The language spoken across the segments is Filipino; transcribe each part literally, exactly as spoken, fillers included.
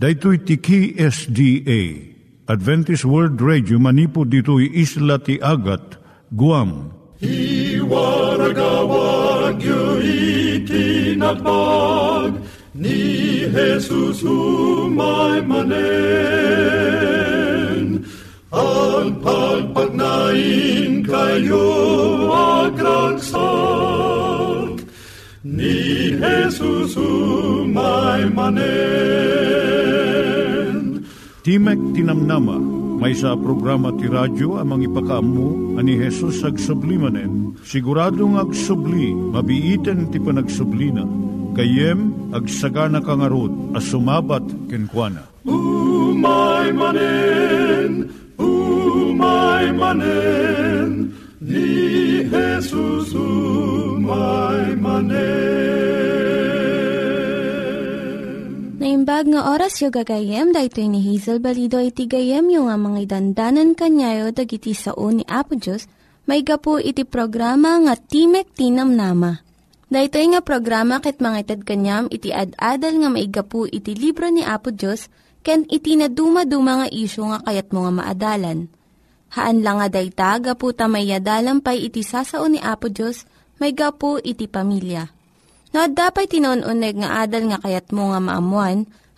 Daitui tiki S D A, Adventist World Radio, manipod ditoy isla ti Agat, Guam. I waragawag yu itinatpag, ni Jesus umay manen. Ang pagpagnain kayo agkansak, ni Jesus umay manen. Timek Tinamnama, may sa programa ti radyo amang ipakaamu ani Jesus agsublimanen. Siguradong agsubli, mabiiten ti panagsublina. Kayem agsagana kangarod a sumabat kenkwana. Umay manen, umay manen, ni Jesus umay manen. Naimbag nga oras yung gagayem, dahito ni Hazel Balido iti gagayem yung nga mga dandanan kanyayo dag iti sao ni Apo Dios, may gapu iti programa nga Timek Tinamnama. Dahito nga programa kit mga itad kanyam iti ad-adal nga may gapu iti libro ni Apo Dios, ken iti na dumaduma nga isyo nga kayat mga maadalan. Haan lang nga dayta, gapu tamayadalam pay iti sao ni Apo Dios, may gapu iti pamilya. No, dapay tinon-uneg nga adal nga kayat mo nga maamuan,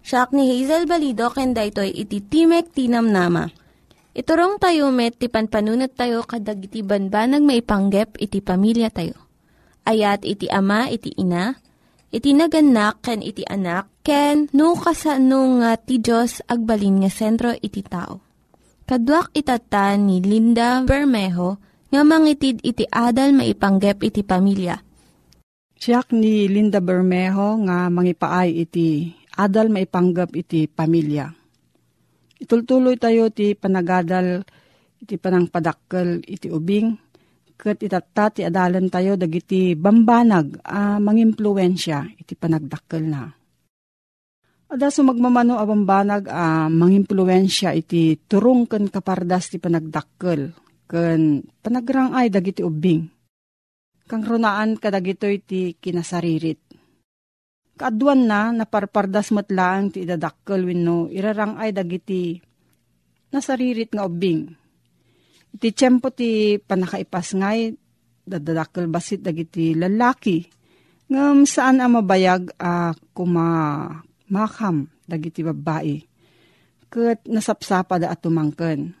Siya ni Hazel Balido, kenda ito'y iti Timek Tinamnama. Iturong tayo met, ti panpanunat tayo kadag iti banbanag maipanggep iti pamilya tayo. Ayat iti ama, iti ina, iti naganak, ken iti anak, ken no kasano nga ti Diyos agbalin nga sentro iti tao. Kaduak itatan ni Linda Bermejo, nga mangitid iti adal maipanggep iti pamilya. Siak ni Linda Bermejo nga mangipaay iti adal maipanggep iti pamilya. Itultuloy tayo ti panagadal iti panangpadakkel iti ubing ket itatta ti adalan tayo dagiti bambanag a ah, mangimpluwensya iti panagdakkel na. Ada sumagmamano a bambanag a ah, mangimpluwensya iti turungken kapardas ti panagdakkel ken panagrang ay dagiti ubing. Kang runaan kadagito iti kinasaririt. Kaaduan na naparpardas matlaang ti idadakkel wenno irarang ay dagiti nasaririt nga ubing. Iti tiyempo ti panakaipas ngay dadadakkel basit dagiti lalaki ngem saan a mabayag a kumamakam dagiti babae. Ket nasapsapada at tumangken.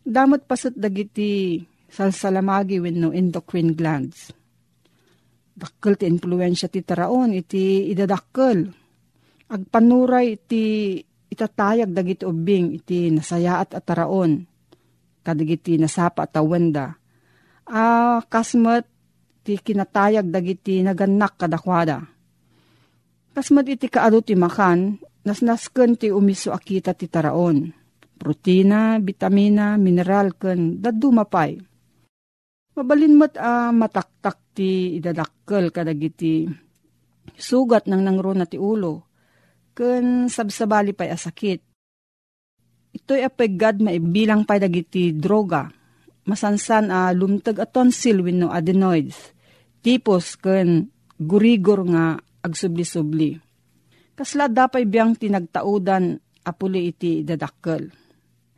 Damot pasat dagiti salsalamagi wenno endocrine glands. Dakkel ti impluwensya ti taraon iti idadakkel. Agpanuray iti itatayag dagiti ubing iti nasayaat at taraon. Kadagiti nasapa at awenda. Ah, kasmet ti kinatayag dagiti naganak kadakwada. Kasmet iti kaadu ti makan nasnasken ti umiso akita ti taraon. Protina, bitamina, mineral, ken daddu mapay. Mabalin mat a ah, mataktak ti idadakkel kadagiti sugat nang nangrona ti ulo, ken sabsabali pay a sakit. Ito'y apegad maibilang pay dagiti droga, masansan a ah, lumteg a tonsil wenno adenoids, tipos ken gurigor nga agsubli-subli. Kaslada pay biang tinagtaudan apuli iti idadakkel.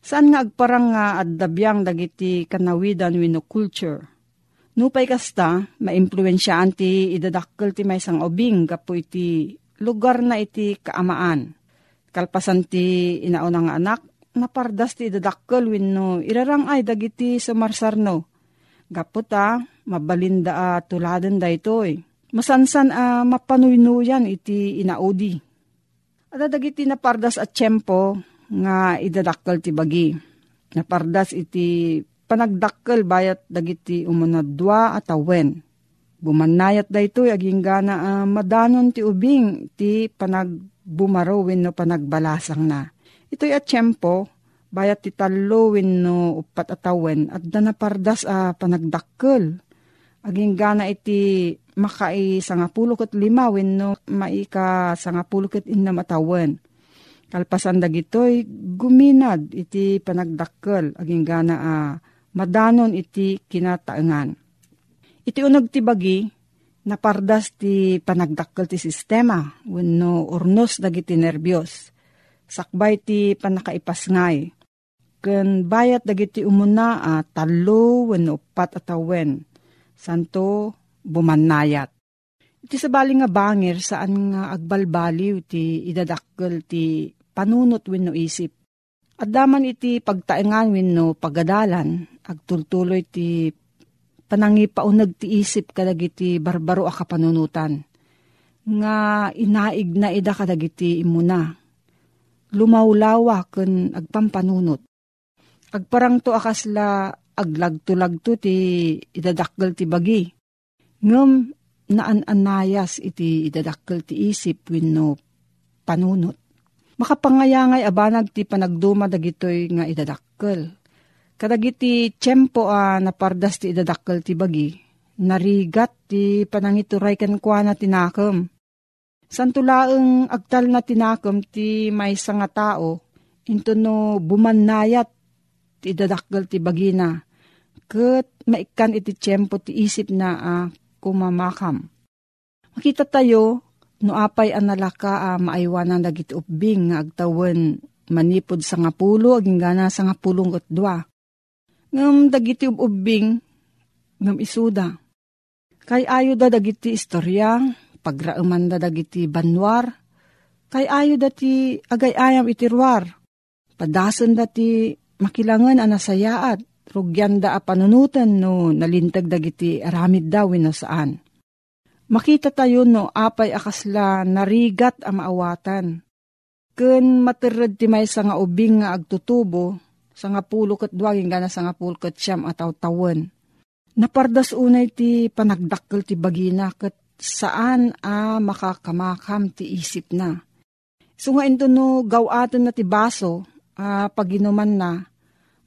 Saan nga agparang nga addabyang dagiti kanawidan wenno culture. Nupay kasta, maimpluwensyaan ti idadakkel ti maysang ubing gapu iti lugar na iti kaamaan. Kalpasan ti inaonang nga anak, napardas ti idadakkel wenno irarang ay dagiti sumarsarno. Gapu ta, mabalinda a tuladen daytoy. Masansan a mapanuynuyan iti inaudi. Ada dagiti napardas at tiyempo, nga idadakkel ti bagi. Napardas iti panagdakkel bayat dagiti umunadwa at awen. Bumanayat daytoy aginggana uh, madanon ti ubing ti panagbumaro wenno panagbalasang na. Ito'y at tiyempo bayat titalo wenno upat atawen at danapardas a panagdakkel. Aging gana iti makai sangapuloket lima wenno maika sangapuloket innam atawen. Kalpasan dagitoy guminad iti panagdakkel aging gana a madanon iti kinataengan. Iti uneg ti bagi napardas ti panagdakkel ti sistema wenno ornos dagiti nervyos. Sakbay ti panakaipasngay. Ken bayat dagiti umuna a talo wenno upat atawen santo bumannayat. Iti sabali nga banger saan nga agbalbaliw ti idadakkel ti panunot wenno isip. Addaman iti pagtaengan wenno pagadalan agtultuloy ti panangipauneg ti isip kadagiti barbaro a kapanunutan nga inaig na ida kadagiti imuna. Lumawlawa ken agpampanunot. Agparangto akasla aglagto-lagto ti idadakkel ti bagi. Ngem naan-anayas iti idadakkel ti isip wenno panunot. Makapangayangay abanag ti panagduma dagitoy nga idadakkel. Kadagiti tiempo a napardas ti idadakkel ti bagi. Narigat ti panangituray kenkuana tinakem. Santulaeng agtal na tinakem ti maysa nga tao, intno bumannayat ti idadakkel ti bagina, ket maikkan iti tiempo ti isip na a ah, kumamakam. Makita tayo, no apay ang nalaka a ah, maaywanan dagiti ubbing nga agtawen manipod sangapulo, aging gana sangapulong at dua. Ngam dagiti ubbing, ngam isuda. Kay ayo da dagiti istorya, pagrauman da dagiti banwar, kay ayo dati agayayam itirwar, padasan dati makilangan anasayaat, rugyan da apanunutan no nalintag dagiti aramid da wenno saan. Makita tayo no apay akasla narigat a maawatan, ken materred ti maysa nga ubing nga agtutubo, sangapulo ket dua aging gana sangapulo ket siyam a tawtawen. Napardas unay ti panagdakkel ti bagina ket saan a makakamakam ti isip na. So nga ito no, gawatan na ti baso, ah, paginuman na,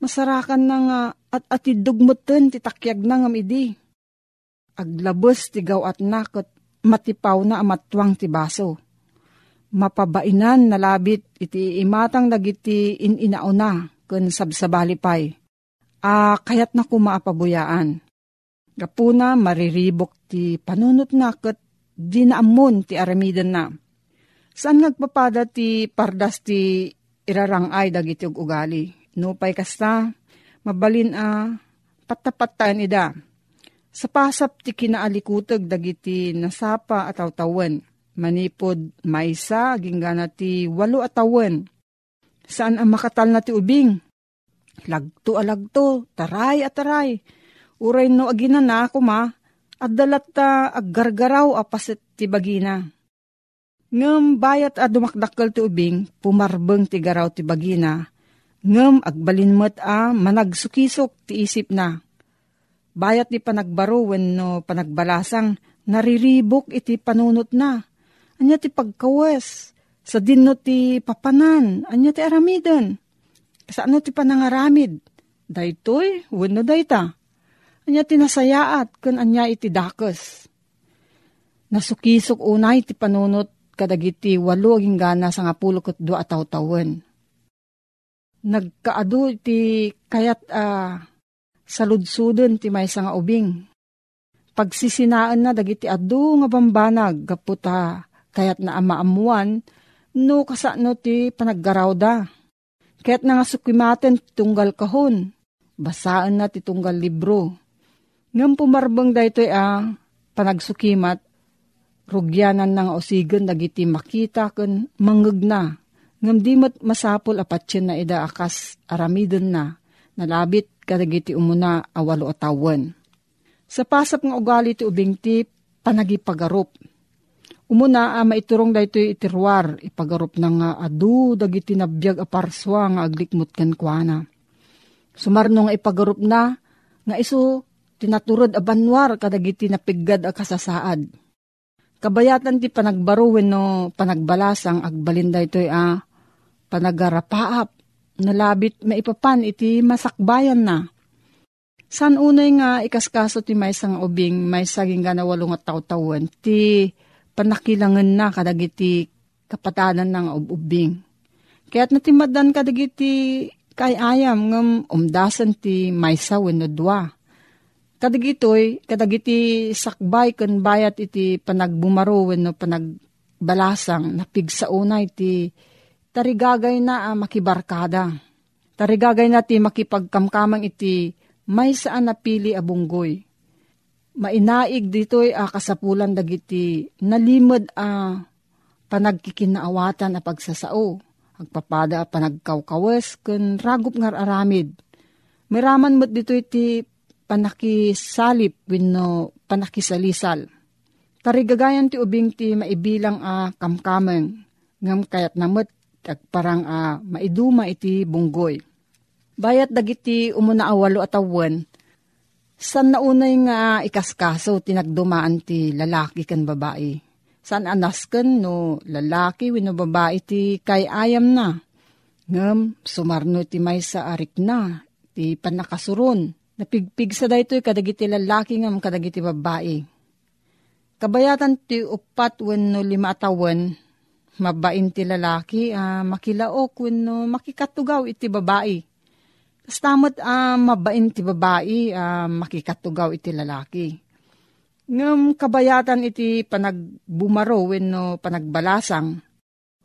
masarakan na nga at atidugmutin ti takyag na ngam idi. Aglabos ti gawat na kat matipaw na amatwang ti baso. Mapabainan na labit iti imatang dagiti ininauna kun sabsabalipay. Ah, kayat na kumaapabuyaan. Gapuna mariribok ti panunot na ket dinaamon ti aramidan na. Saan nagpapada ti pardas ti irarangay dagiti ug ugali. Nupay kasta mabalin a patapattaan ida. Sapasap ti kinaalikuteg dagiti nasapa at tawtawen. Manipod maysa aging gana ti walo at tawtawen. Saan ang makatal na ti ubing? Lagto alagto, taray at taray. Uray no agina na kuma, at dalat ta aggargaraw apaset ti bagina. Ngem bayat a dumakdakkel ti ubing, pumarbeng ti garaw ti bagina. Ngem agbalinmet a managsukisok ti isip na. Bayat ti panagbaro wenno panagbalasang nariribok iti panunot na. Anya ti pagkawes, sa dinno ti papanan, anya ti aramiden. Saan no ti panangaramid? Daytoy, wenno dayta. Anya tinasayaat kun anya iti dakes. Nasukisok unay ti panunot kadagiti walo aging gana sangapulo ket dua tawtawen. Nagkaadu iti kayat a uh, saludsuden ti maysa nga ubing. Pagsisinaan na dagiti adu nga bambanag gaputa kayat na amaamuan no kasano ti panaggaraw da. Kayat na nga sukimaten tunggal kahon, basaan na ti tunggal libro. Ngam pumarbang daytoy a panagsukimat, rugyanan ng osigen dagiti makita ken manggegna. Ngam di mat masapol apatyen na ida akas aramiden na, nalabit kadagiti umuna awalo atawan. Sa pasap nga ugali ti ubing ti panagipagarup. Umuna a maiturong daytoy itirwar, ipagarup na nga adu dagiti nabiyag aparswa nga aglikmut kenkuana. Sumarno nga ipagarup na nga isu tinaturod a banwar kadagiti napiggad a kasasaad. Kabayatan ti panagbaro wenno panagbalasang agbalin daytoy a panagarapaap nalabit maipapan iti masakbayan na. San unay nga ikaskaso ti maysa nga ubing maysa nga walong at taw-tawen ti panakilangan na kadagiti kapatalan ng ubing. Kaya't natimadan kadagiti kayayam ngam umdasan ti maysa wenno dua. Kadagitoy kadagiti sakbay ken bayat iti panagbumaro wenno panagbalasang napigsaunay ti tarigagay na ah, makibarkada. Tarigagay na ti makipagkamkamang iti may saan napili abunggoy. Mainaig dito'y ah, kasapulan dagiti nalimod ah, panagkikinaawatan a pagsasao. Agpapada a panagkawkawes ken ragup ngar aramid. Miraman mo't dito'y ti panakisalip wenno panakisalisal. Tarigagayan ti ubing ti maibilang a ah, kamkamang ngam kayat namot agparang a uh, maiduma iti bunggoy. Bayat dagiti umuna awalo atawan, san naunay nga ikaskaso tinagdumaan ti lalaki kan babae. San anasken no lalaki wenno babae ti kayayam na. Ngem sumarno ti maysa arik na, ti panakasuron. Napigpigsa daytoy kadagiti lalaki ngam kadagiti babae. Kabayatan ti upat wenno lima atawan, mabain ti lalaki, ah, makilaok wenno makikatugaw iti babae. Tapos tamot, ah, mabain ti babae, ah, makikatugaw iti lalaki. Ngam kabayatan iti panagbumaro wenno panagbalasang,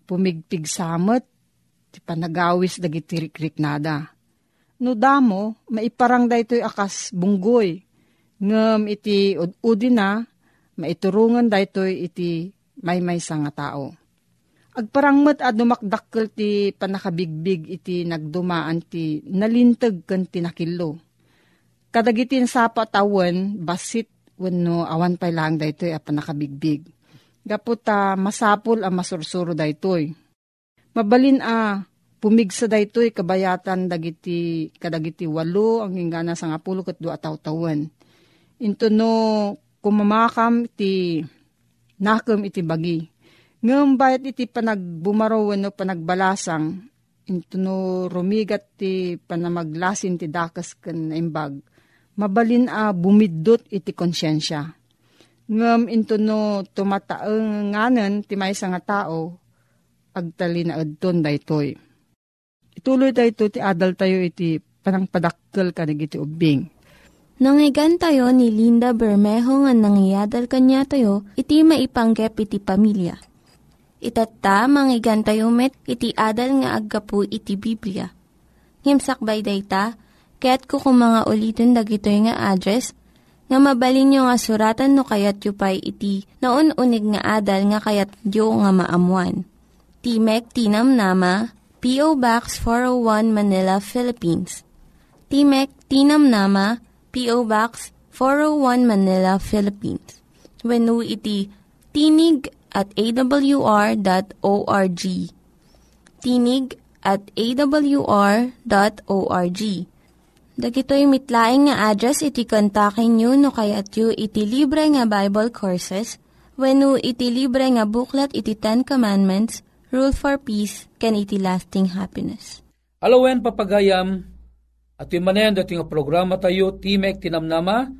pumigpig samot, ti panagawis dagiti riknada. No damo, maiparang daytoy akas bunggoy. Ngam iti ududi na, maiturungan daytoy iti maymaysa nga tao. Agparangmat at dumakdakkel ti panakabigbig iti nagdumaan ti nalintag ken tinakillo. Kadagitin sapa tawen basit wenno awan pay lang daytoy a panakabigbig. Gapot ta masapol a masursuro daytoy. Mabalin a pumigsa daytoy kabayatan dagiti kadagiti walo ang hinggana sangapulo ket dua taw-tawen. Into no kumamakam ti nakem iti bagi. Ngam bayat iti panagbumaro wenno panagbalasang, into no rumigat ti panamaglasin ti dakas ken imbag, mabalin a bumiddot iti konsyensya. Ngam into no tumataenganen ti maysa nga tao, agtalinaadton daytoy. Ituloy dayto ti adal tayo iti panangpadakkel kadagiti ubing. Nangyigan tayo ni Linda Bermejo nga nangyadal kanya tayo, iti maipanggep iti pamilya. Ito't ta, manggigan tayo met, iti adal nga aggapu iti Biblia. Ngimsakbay day ta, kaya't kukumanga ulitin dagito nga address, nga mabalin nyo nga suratan no kayat yu pa'y iti naun-unig nga adal nga kayat yu nga maamuan. Timek Tinamnama, P O. Box four oh one Manila, Philippines. Timek Tinamnama, P O. Box four oh one Manila, Philippines. Wenno iti tinig at a w r dot org. Tinig at a w r dot org. Dagitoy mitlaing nga address iti kontakin nyo no kayat yu iti libre nga Bible Courses wenno iti libre nga buklat iti Ten Commandments, Rule for Peace, ken iti Lasting Happiness. Alawen papagayam, at yung manen dating programa tayo, Timek Tinamnama,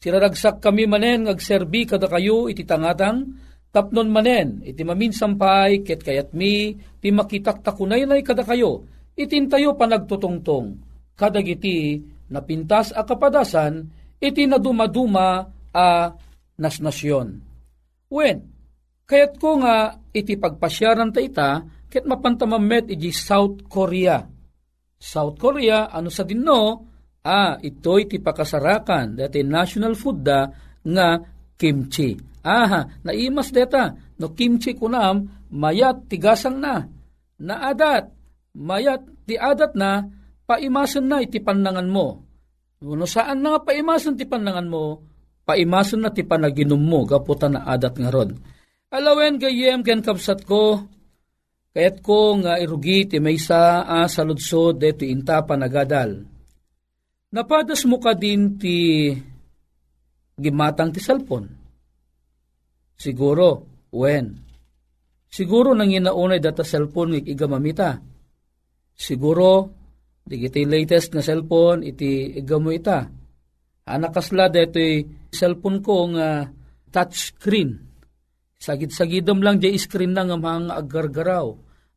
siraragsak kami manen ngagserbi kada kayo iti tangatang, tapnon manen, iti maminsampay, ket kayat mi, ti makitaktakunaynay kada kayo, itintayo panagtutungtong, kadagiti napintas a kapadasan, iti nadumaduma a nasnasyon. Wen, kayat ko nga iti pagpasyaran ta ita, ket mapantamamet iti South Korea. South Korea, ano sa dinno, ah, ito'y iti pakasarakan, dati national food da, nga kimchi. Aha, naimas deta, no kimchi kunam, mayat tigasang na, naadat, mayat tiadat na, paimasan na iti panangan mo. No saan na nga paimasan ti panangan mo, paimasan na ti panaginom mo, gaputan na adat nga ron. Alawen gayem ken kapsat ko, kayat ko nga irugi ti maysa a saludsod deto inta panagadal. Napadas mo ka din ti gimatang ti cellphone. Siguro, wen. Siguro nang inaunay data cellphone ng igamamita. Siguro, di iti latest na cellphone, iti igamoy ita. Anakasla, dito'y cellphone ko nga uh, touch screen. Sagid-sagidam lang di screen na nga mga agargaraw.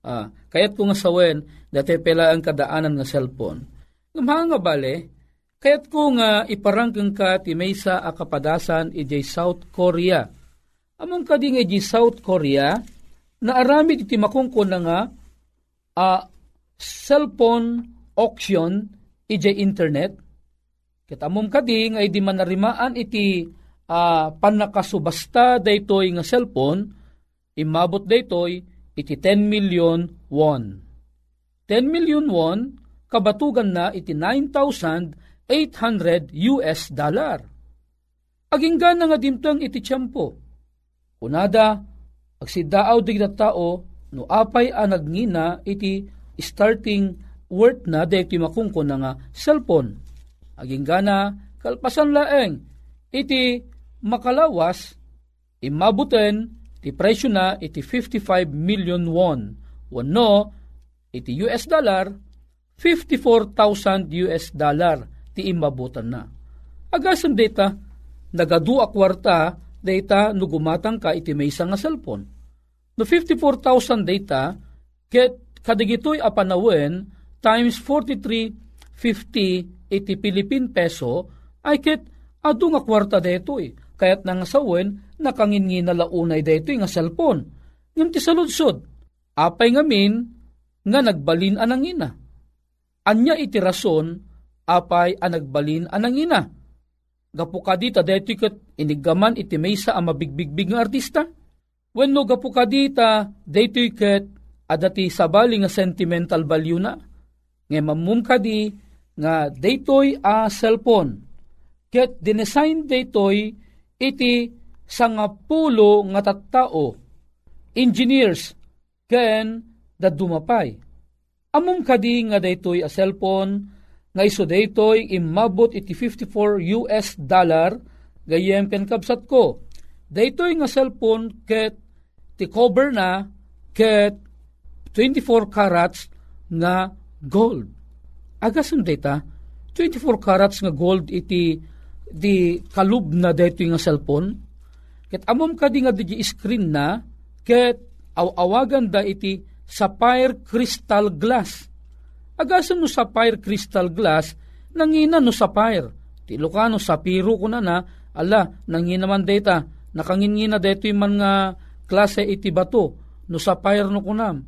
Ah, kaya't ko nga sawen, dito'y pela ang kadaanan nga cellphone. Nga mga nga bale, kaya't ko nga iparanggang ka ti maysa a kapadasan iti South Korea. Among kading iti South Korea, naaramid iti makungko na nga a uh, cellphone auction iti internet. Kitamom kading ay di manarimaan iti uh, panakasubasta daytoy nga cellphone, imabot daytoy iti ten million won. ten million won kabatugan na iti nine thousand eight hundred US dollar. Aginggan nga dimtang iti tiyempo. Kunada agsidaaw digda tao no apay a nagnina iti starting worth na daytoy makungko na nga cellphone. Aginggana, kalpasan laeng, iti makalawas, imabuten, iti presyo na, iti fifty-five million won. Wano, iti U S dollar, fifty-four thousand US dollar, ti imabutan na. Agasem data, nagadua kwarta, data, nugumatang ka, iti may isang nga cellphone. No fifty-four thousand data, ket kadigito'y apanawen, times forty-three fifty iti Philippine peso, ay kit adu nga kwarta deto eh. Kaya't nga sawen, nakangin nga launay deto eh, nga cellphone. Ngam ti saludsod, apay ngamin, nga nagbalin anang ina. Anya iti rason, apay anagbalin anang ina. Gapukadita deto eh, kat inigaman iti maysa ang mabigbigbig nga artista. Wenno gapukadita deto eh, kat adati sabali nga sentimental value na. Ngay mamumkadi, nga daytoy a cellphone ket dinesign daytoy iti sangapulo nga tattao engineers ken dadumapay. Amom kadi nga daytoy a cellphone nga iso daytoy imabot iti fifty-four US dollar gayem ken kabsat ko daytoy nga cellphone ket ti cover na ket twenty-four carats nga gold. Agasem data, twenty-four carats nga gold iti di kalub na dito yung cellphone. Ket amom ka di nga di screen na, ket awawagan da iti sapphire crystal glass. Agasem no sapphire crystal glass, nangina no sapphire. Ti Ilocano, sapiro ko na na, ala, nangina man data, nakangingina dito yung man nga klase iti bato, no sapphire no kunam.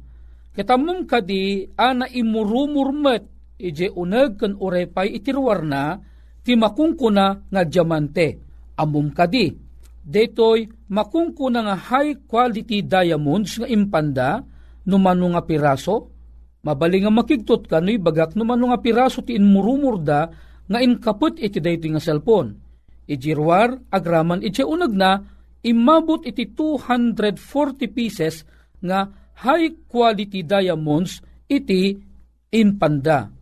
Ket amom ka di, ana imurumurmet, ije uneg ken urepay itirwar na ti makungkuna nga diamante. Amom kadi daytoy makungkuna nga high quality diamonds nga impanda numano nga piraso. Mabali nga makigtot kanoy bagak numano nga piraso ti inmurumurda nga inkaput iti daytoy nga cellphone. Ijirwar agraman ije uneg na imabot iti two hundred forty pieces nga high quality diamonds iti impanda.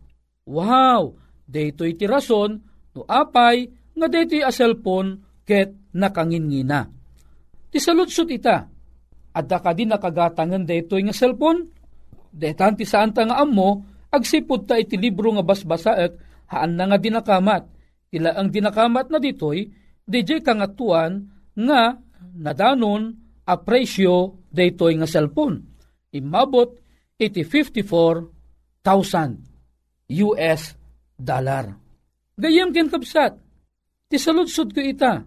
Wow! Daytoy iti rason no apay nga daytoy a cellphone ket nakangingina. Ti saludsod ita. Adda kadi nakagatangen daytoy nga cellphone. Detan ti saanta nga ammo agsipud ta iti libro nga basbasaek haan na nga dinakamat. Ila ang dinakamat na ditoy D J kangatuan nga nadanon a presyo daytoy nga cellphone. Imabot iti fifty-four thousand U S dollar. Gayam ken kabsat, ti saludsod ko ita,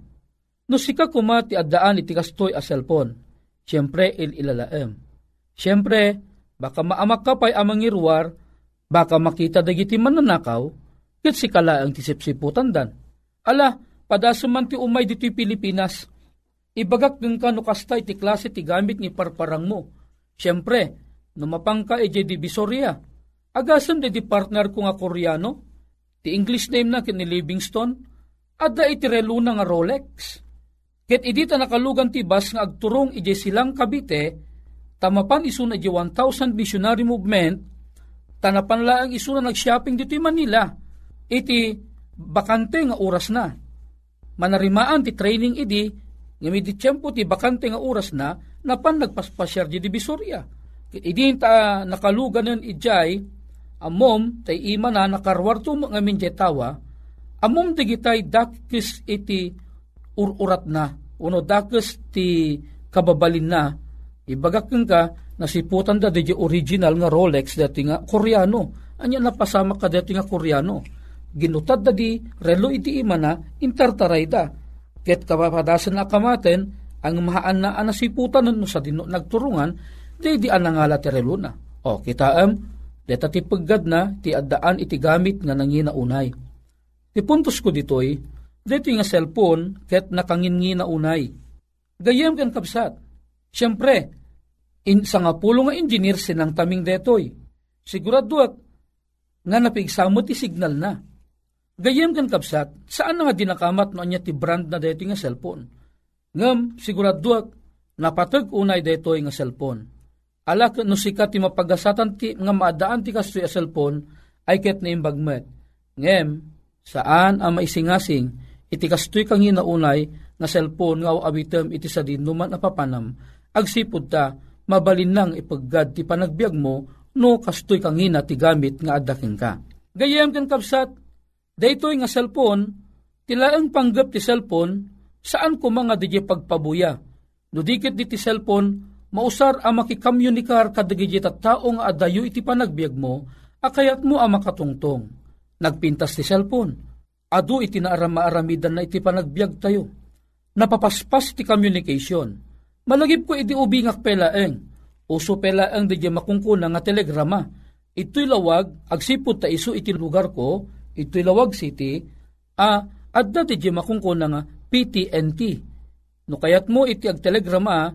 no sika kuma ti addaan iti kastoy a cellphone, siyempre ililalaem. Siyempre, baka maamak ka pa'y amang irwar, baka makita dagiti mananakaw, ket sikala ang tisipsiputan dan. Ala, padasuman ti umay dito'y Pilipinas, ibagak ng kanukasta iti klase ti gamit ni parparang mo. Siyempre, numapang ka iti divisoria. Agasem de di partner ko nga Koreano, ti English name na kini Livingston, adda iti relo na nga Rolex. Ket idita nakalugan ti bas nga agturong ije silang Cavite, tamapan isu na ije one thousand missionary movement, tanapan laang isu na nag-shopping dito yung Manila, iti bakante nga oras na. Manarimaan ti training idi, ngamidi tiyempo ti bakante nga oras na, napan nagpaspasyar di Divisoria. Ket idita nakalugan nun ijay, amom tay imana nakarwarto ngamin jetawa, amom digitay dakis iti ururat na, uno dakis ti kababalin na, ibagakeng ka, nasiputan da di original nga Rolex dati nga Koreano, anya napasama ka dati nga Koreano, ginutad da di relo iti imana, intartaray da, ket kapapadasan na kamaten, ang mahaan na anasiputan nun sa dino nagturungan, di di anangala terelo na. O, kitaam, deta ti paggad na, ti addaan iti gamit nga nanginaunay. Ti puntos ko ditoy, dito nga cellphone, ket nakanginginaunay. Gayem kan kapsat. Siyempre, in, sa nga pulo nga engineer sinang taming detoy. Sigurado at nga napigsamot ti signal na. Gayem kan kapsat, saan nga dinakamat no anya ti brand na dito nga cellphone? Ngam, siguraduak, napatag unay detoy nga cellphone. Alak no sikat ti mapagasatan ti nga maadaan ti kastoy a cellphone, ay ket na imbagmet. Ngem, saan ang maisingasing, iti kastoy kang hinaunay nga cellphone nga awitem iti sa dinuman a papanam, agsipod ta, mabalin lang ipaggad ti panagbiag mo, no kastoy kang hina ti gamit nga adaking ka. Gayem kan kapsat, detoy nga cellphone, tilaang panggap ti cellphone, saan ko mga digit pagpabuya? No dikit di ti cellphone, mausar ang makikamunikar kadigit at tao nga adayo iti panagbiag mo, akayat mo ang makatungtong. Nagpintas ti cellphone. Adu iti naarama-aramidan na iti panagbiag tayo. Napapaspas ti communication. Malagip ko iti ubingak pelaeng. Uso pelaeng digit makungkuna nga telegrama. Ito'y lawag, agsipot ta iso iti lugar ko, ito'y lawag city, a, at na digit makungkuna nga, P T N T. No kayat mo iti ag telegrama,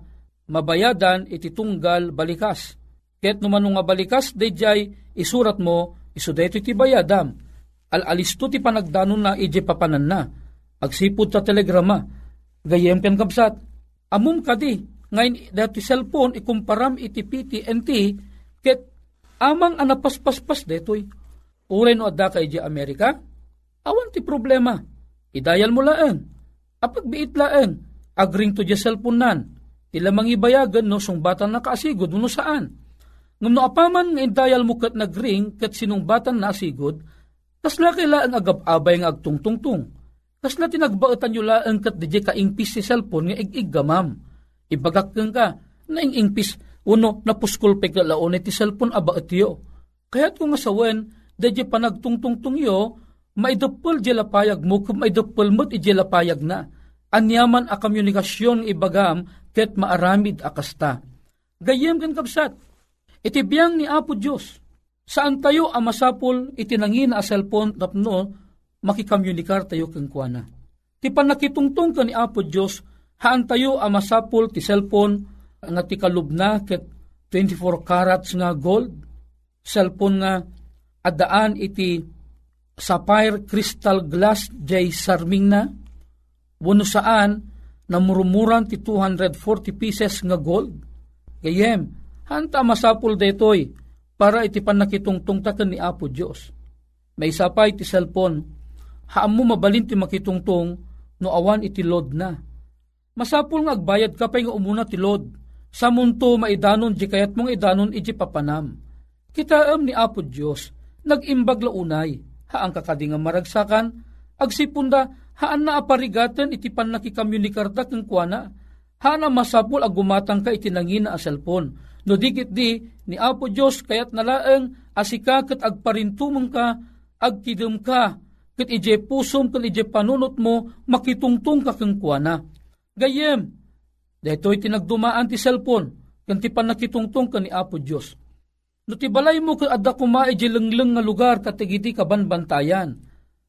mabayadan iti tunggal balikas. Ket no manung nga balikas dayjay isurat mo, isudeto iti bayadam. Al-alisto ti panagdanon na iti papanan na. Agsipod ta telegrama. Gayem ken kapsat. Amom kadi ngayon dati cellphone ikumparam iti P T N T ket amang anapaspas-pas detoy. Uray no adda kay iti Amerika. Awan ti problema. Idayal mo laeng. Apag biit laeng, agring to di cellphone nan, tila mangibayagan no, sungbatan na kaasigod, no saan? Ngam no apaman nga indayal mo kat nagring, kat sinungbatan na asigod, kasla kay laeng agab-abay nga agtungtungtung. Kasla tinagbaotan nyo laeng kat di kaingpis si cellphone nga ig-igamam. Ibagakang ka, naing-ingpis, uno, napuskulpek na laone ti cellphone abaot yo. Kaya't kung asawen, di di panagtungtungtung yo, maidapol di lapayag mo, kung maidapol mo't di lapayag na. Anyaman a komunikasyon ibagam, ket maaramid akasta. Gayem kan kapsat, iti biyang ni Apo Dios, saan tayo amasapol itinangin a cellphone tapno, makikamunikar tayo kengkuana. Ti panakitungtong ka ni Apo Dios, haan tayo amasapol ti cellphone, nga ti kalubna, ket twenty-four carats nga gold, cellphone nga adaan iti sapphire crystal glass jay sarming na, wano saan namurumuran ti two hundred forty pieces nga gold. Gayem, hanta masapul detoy para iti panakitungtong taken ni Apo Dios. May sapay ti cellphone, haan mo mabalin ti makitungtong no awan iti load na. Masapul nga agbayad ka pa nga umuna ti load, sa munto maidanon di kayat mong idanon iti papanam. Kitaam ni Apo Dios, nagimbag launay, haang kakadinga maragsakan, agsipunda, haan na aparigaten iti panakikamunikar da keng kuana, haan na masapul agumatang ka itinangina a cellphone. No digit di ni Apo Dios kayat nalaeng asika ket agparintumong ka, agkidem ka, ket ije pusom ken ije panunot mo makitungtong ka keng kuana. Gayem, daytoy tinagdumaan ti cellphone ken ti panakitungtong ka ni Apo Dios. No ti balay mo ket adda kuma ije lengleng nga lugar katigiti kabanbantayan.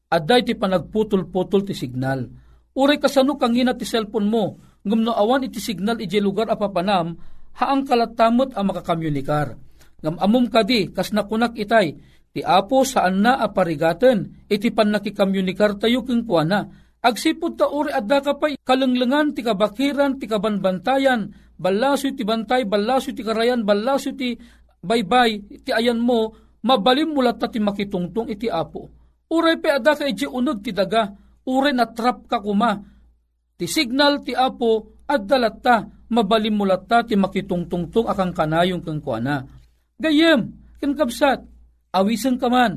Adday ti panagputol-putol ti signal. Uray kasano kangina ti cellphone mo, ngumno awan iti signal ije lugar a papanam, haang kalatamot a makakamunikar. Ngam amom kadi kasna kunak itay, ti Apo saan na aparigaten iti panakikamunikar tayo kengkuana. Agsipud ta uri adda kapay kalenglengan ti kabakiran ti kabanbantayan, balasoy ti bantay, balasoy ti karayan, balasoy ti baybay, iti ayan mo mabalim mulat ta ti makitungtong iti Apo. Uray pe ada ka iti unog ti daga, uray na trap ka kuma. Ti signal ti Apo, addalat ta, mabalimulat ta, ti makitungtungtong akang kanayong kengkuana. Gayem, kenkapsat, awisan kaman,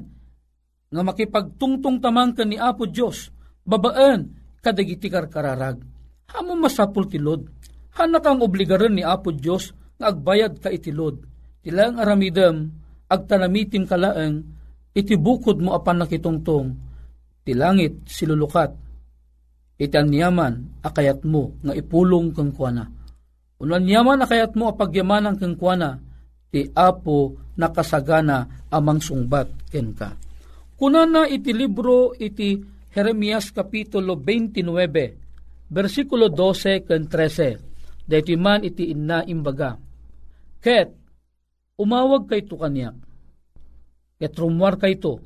na makipagtungtong tamang ka ni Apo Dios, babaan, kadagiti karkararag. Hamo masapul tilod, hanak ang obligaran ni Apo Dios, nga agbayad ka itilod. Tilang aramidam, agtanamitim kalaang, itibukod mo apan nakitungtong, tilangit silulukat, itanyaman akayat mo, nga ipulong kang kuana. Unanyaman akayat mo apagyaman ang kang kuana, ti Apo nakasagana amang sungbat kenka. Kunana iti libro iti Jeremias Kapitulo twenty-nine, versikulo twelve and thirteen, dayti man iti inna imbaga. Ket, umawag kayto kaniyak, ket rumwar kayto,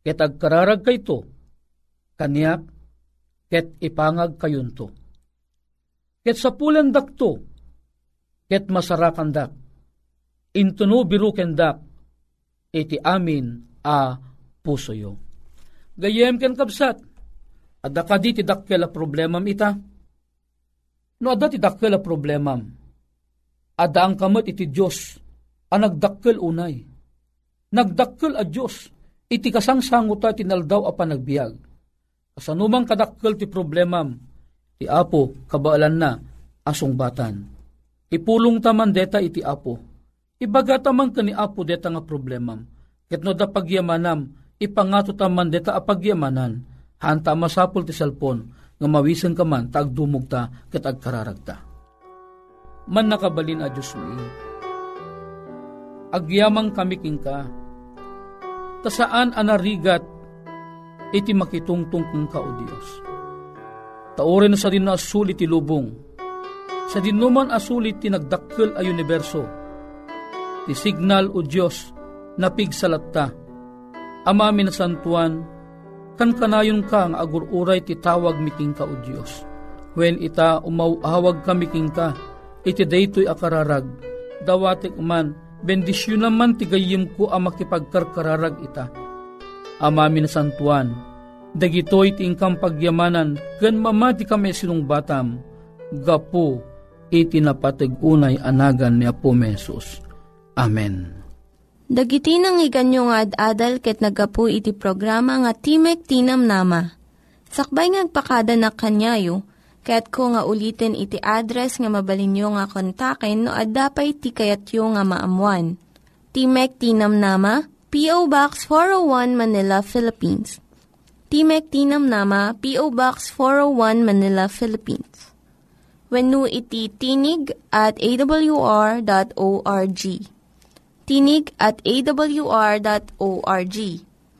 ket agkararag kayto, kaniyak, ket ipangag kayunto. Ket sapulan dakto, ket masarakan dak, intuno biruken dak, iti amin a puso yo. Gayem ken kapsat, adda kaditi dakkel a problemam ita. No adda ti dakkel a problemam. Adda ang kamat iti Dios, a nagdakkel unay. Nagdakkel a Dios, iti kasangsangot ti naldaw a panagbiag. Kasanumang kadakkel ti problemam, ti Apo kabaalan na asungbatan. Ipulong taman deta iti Apo. Ibaga taman kani Apo deta nga problemam. Ket no da pagyamanam ipangato taman deta apagyamanan, hanta masapul ti salpon, nga mawisen kaman tagdumog ta, ket agkararag ta. Man nakabalin a Dios mi, agyamang kami kengka, ta saan anarigat, iti makitungtong kengka o Dios. Taoren sa dinno asulit ti lubong, sa dinno man asulit ti nagdakkel a universo, ti signal o Dios, napigsalat ta, ama minasantuan, kan kanayon ka nga agururay titawag miking ka o Dios. Wen ita umawawag ka miking ka, iti daytoy akararag, dawatek man, bendisyon naman tigayim ko ang makipagkarkararag ita. Ama minasantuan, dagitoy tiingkang pagyamanan, gan mamati kami sinungbatam, gapo iti napatag-unay anagan ni Apo Mesos. Amen. Dagiti nang iganyo nga ad-adal ket nagapu iti programa nga Timek Tinamnama. Sakbay ngagpakada na kanyayo, ket ko nga ulitin iti address nga mabalinyo nga kontaken no adda pay iti kayatyo nga maamuan. Timek Tinamnama, P O. Box four oh one Manila, Philippines. Timek Tinamnama, P O. Box four oh one Manila, Philippines. Wenno iti tinig at a w r dot org. Tinig at a w r dot org.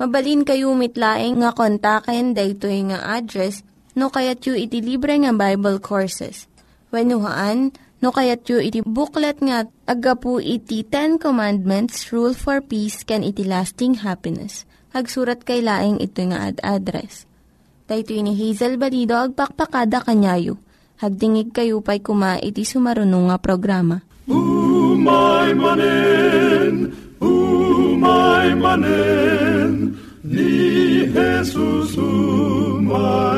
Mabalin kayo mitlaeng nga kontaken daytoy nga address no kayatyo iti libre nga Bible Courses. Wennohaan no kayatyo iti booklet nga agapu iti Ten Commandments, Rule for Peace, can iti Lasting Happiness. Hagsurat kay laeng ito nga ad-address. Daytoy ni Hazel Balido agpakpakada kanyayo. Hagdingig kayo pa'y kuma iti sumarunong nga programa. Umay manen, umay manen, ni Jesus umay.